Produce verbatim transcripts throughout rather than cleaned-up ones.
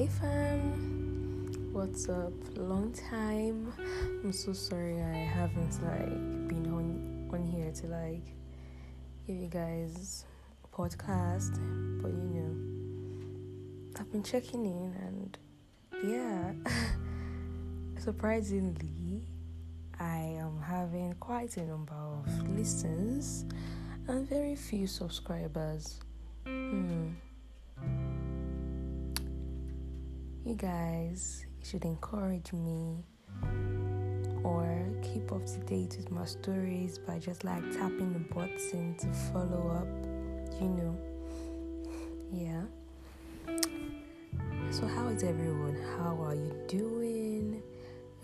Hi fam, what's up? Long time. I'm so sorry I haven't like been on on here to like give you guys a podcast, but you know I've been checking in and yeah, surprisingly I am having quite a number of listens and very few subscribers. Hmm. You guys should encourage me or keep up to date with my stories by just like tapping the button to follow up, you know. Yeah. So how is everyone? How are you doing?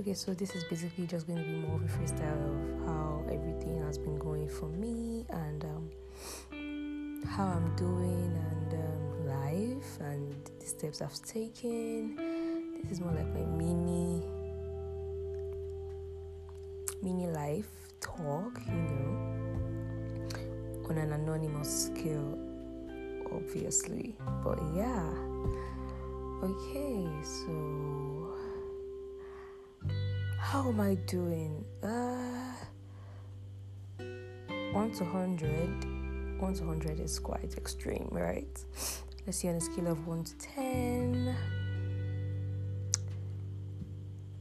Okay, so this is basically just going to be more of a freestyle of how everything has been going for me and um, how I'm doing and um, life and the steps I've taken. This is more like my mini mini life talk, you know, on an anonymous scale, obviously. But yeah, okay, so how am I doing? Uh, one to one hundred. one to one hundred is quite extreme, right? Let's see, on a scale of one to ten,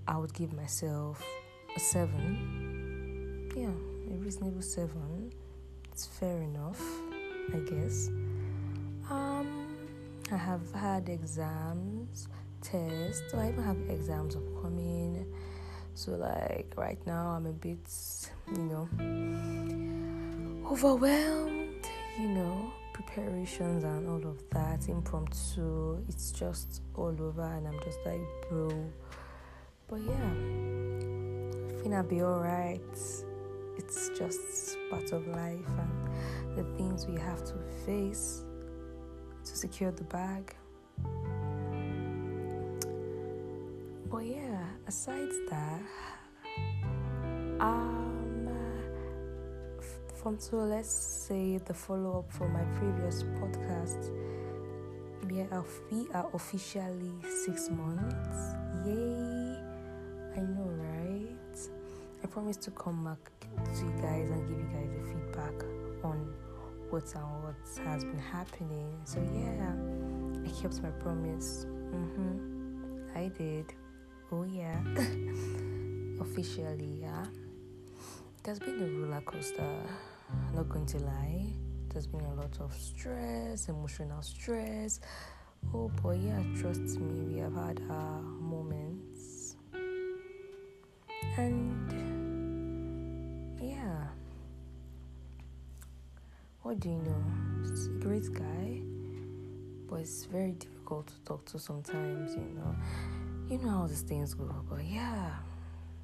I would give myself a seven. Yeah, a reasonable seven. It's fair enough, I guess. Um, I have had exams, tests, or I even have exams upcoming. So, like, right now, I'm a bit, you know, overwhelmed, you know. Preparations and all of that, impromptu, it's just all over and I'm just like, bro. But yeah, I think I'll be alright. It's just part of life and the things we have to face to secure the bag. But yeah, aside that, uh so let's say the follow-up for my previous podcast, we are, we are officially six months. Yay, I know, right? I promise to come back to you guys and give you guys the feedback on what's and what has been happening. So yeah, I kept my promise. Mm-hmm. I did. Oh yeah. Officially, yeah. There's been a roller coaster, not going to lie. There's been a lot of stress, emotional stress. Oh boy, yeah, trust me, we have had our moments. And yeah, what do you know? He's a great guy, but it's very difficult to talk to sometimes, you know. You know how these things go, but yeah,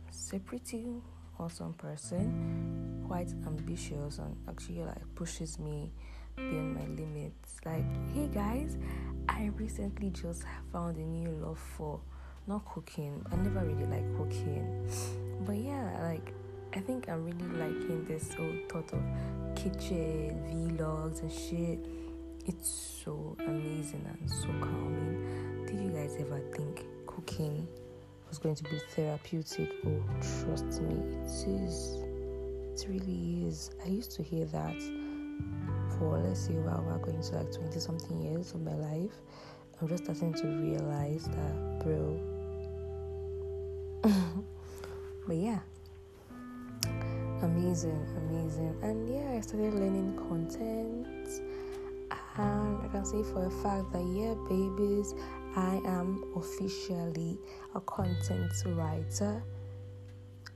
it's a pretty awesome person, quite ambitious, and actually like pushes me beyond my limits. Like, hey guys, I recently just found a new love for not cooking. I never really like cooking, but yeah, like I think I'm really liking this whole thought of kitchen vlogs and shit. It's so amazing and so calming. Did you guys ever think cooking was going to be therapeutic? Oh, trust me, it is. It really is. I used to hear that for, let's say, while we're going to like twenty something years of my life. I'm just starting to realize that, bro. But yeah, amazing, amazing. And yeah, I started learning content, and I can say for a fact that, yeah, babies, I am officially a content writer,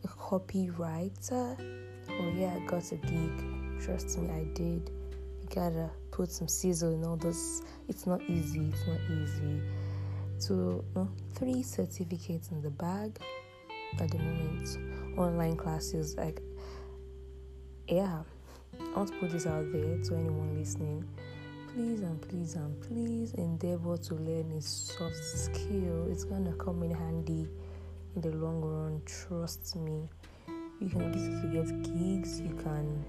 a copywriter. Oh yeah, I got a gig. Trust me, I did. You gotta put some sizzle in all this. It's not easy. It's not easy. So no, three certificates in the bag at the moment. Online classes, like yeah. I want to put this out there to anyone listening. Please and please and please endeavor to learn a soft skill. It's gonna come in handy in the long run, trust me. You can use it to get gigs, you can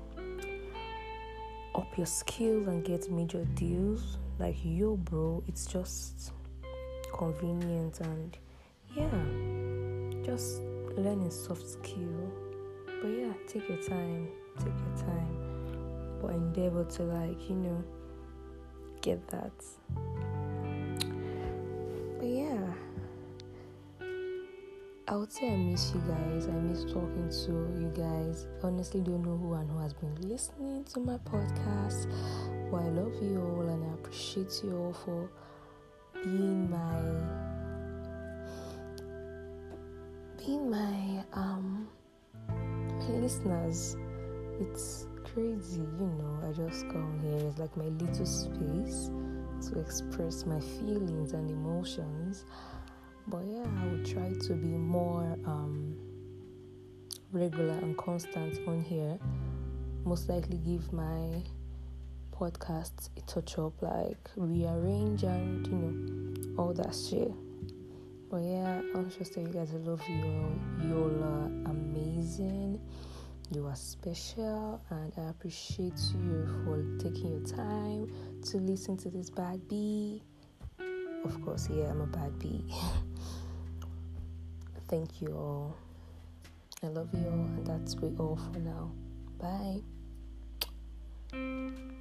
up your skills and get major deals. Like, yo bro, it's just convenient, and yeah, just learn a soft skill. But yeah, take your time, take your time, but endeavor to, like, you know, get that. But yeah, I would say I miss you guys. I miss talking to you guys. Honestly, don't know who and who has been listening to my podcast. But I love you all, and I appreciate you all for being my being my um my listeners. It's crazy, you know. I just come here. It's like my little space to express my feelings and emotions. But yeah, I will try to be more um, regular and constant on here. Most likely give my podcast a touch-up, like rearrange and, you know, all that shit. But yeah, I'm just saying, you guys, I love you all. You all are amazing. You are special, and I appreciate you for taking your time to listen to this bad bee. Of course, yeah, I'm a bad bee. Thank you all. I love you all, and that's it all for now. Bye.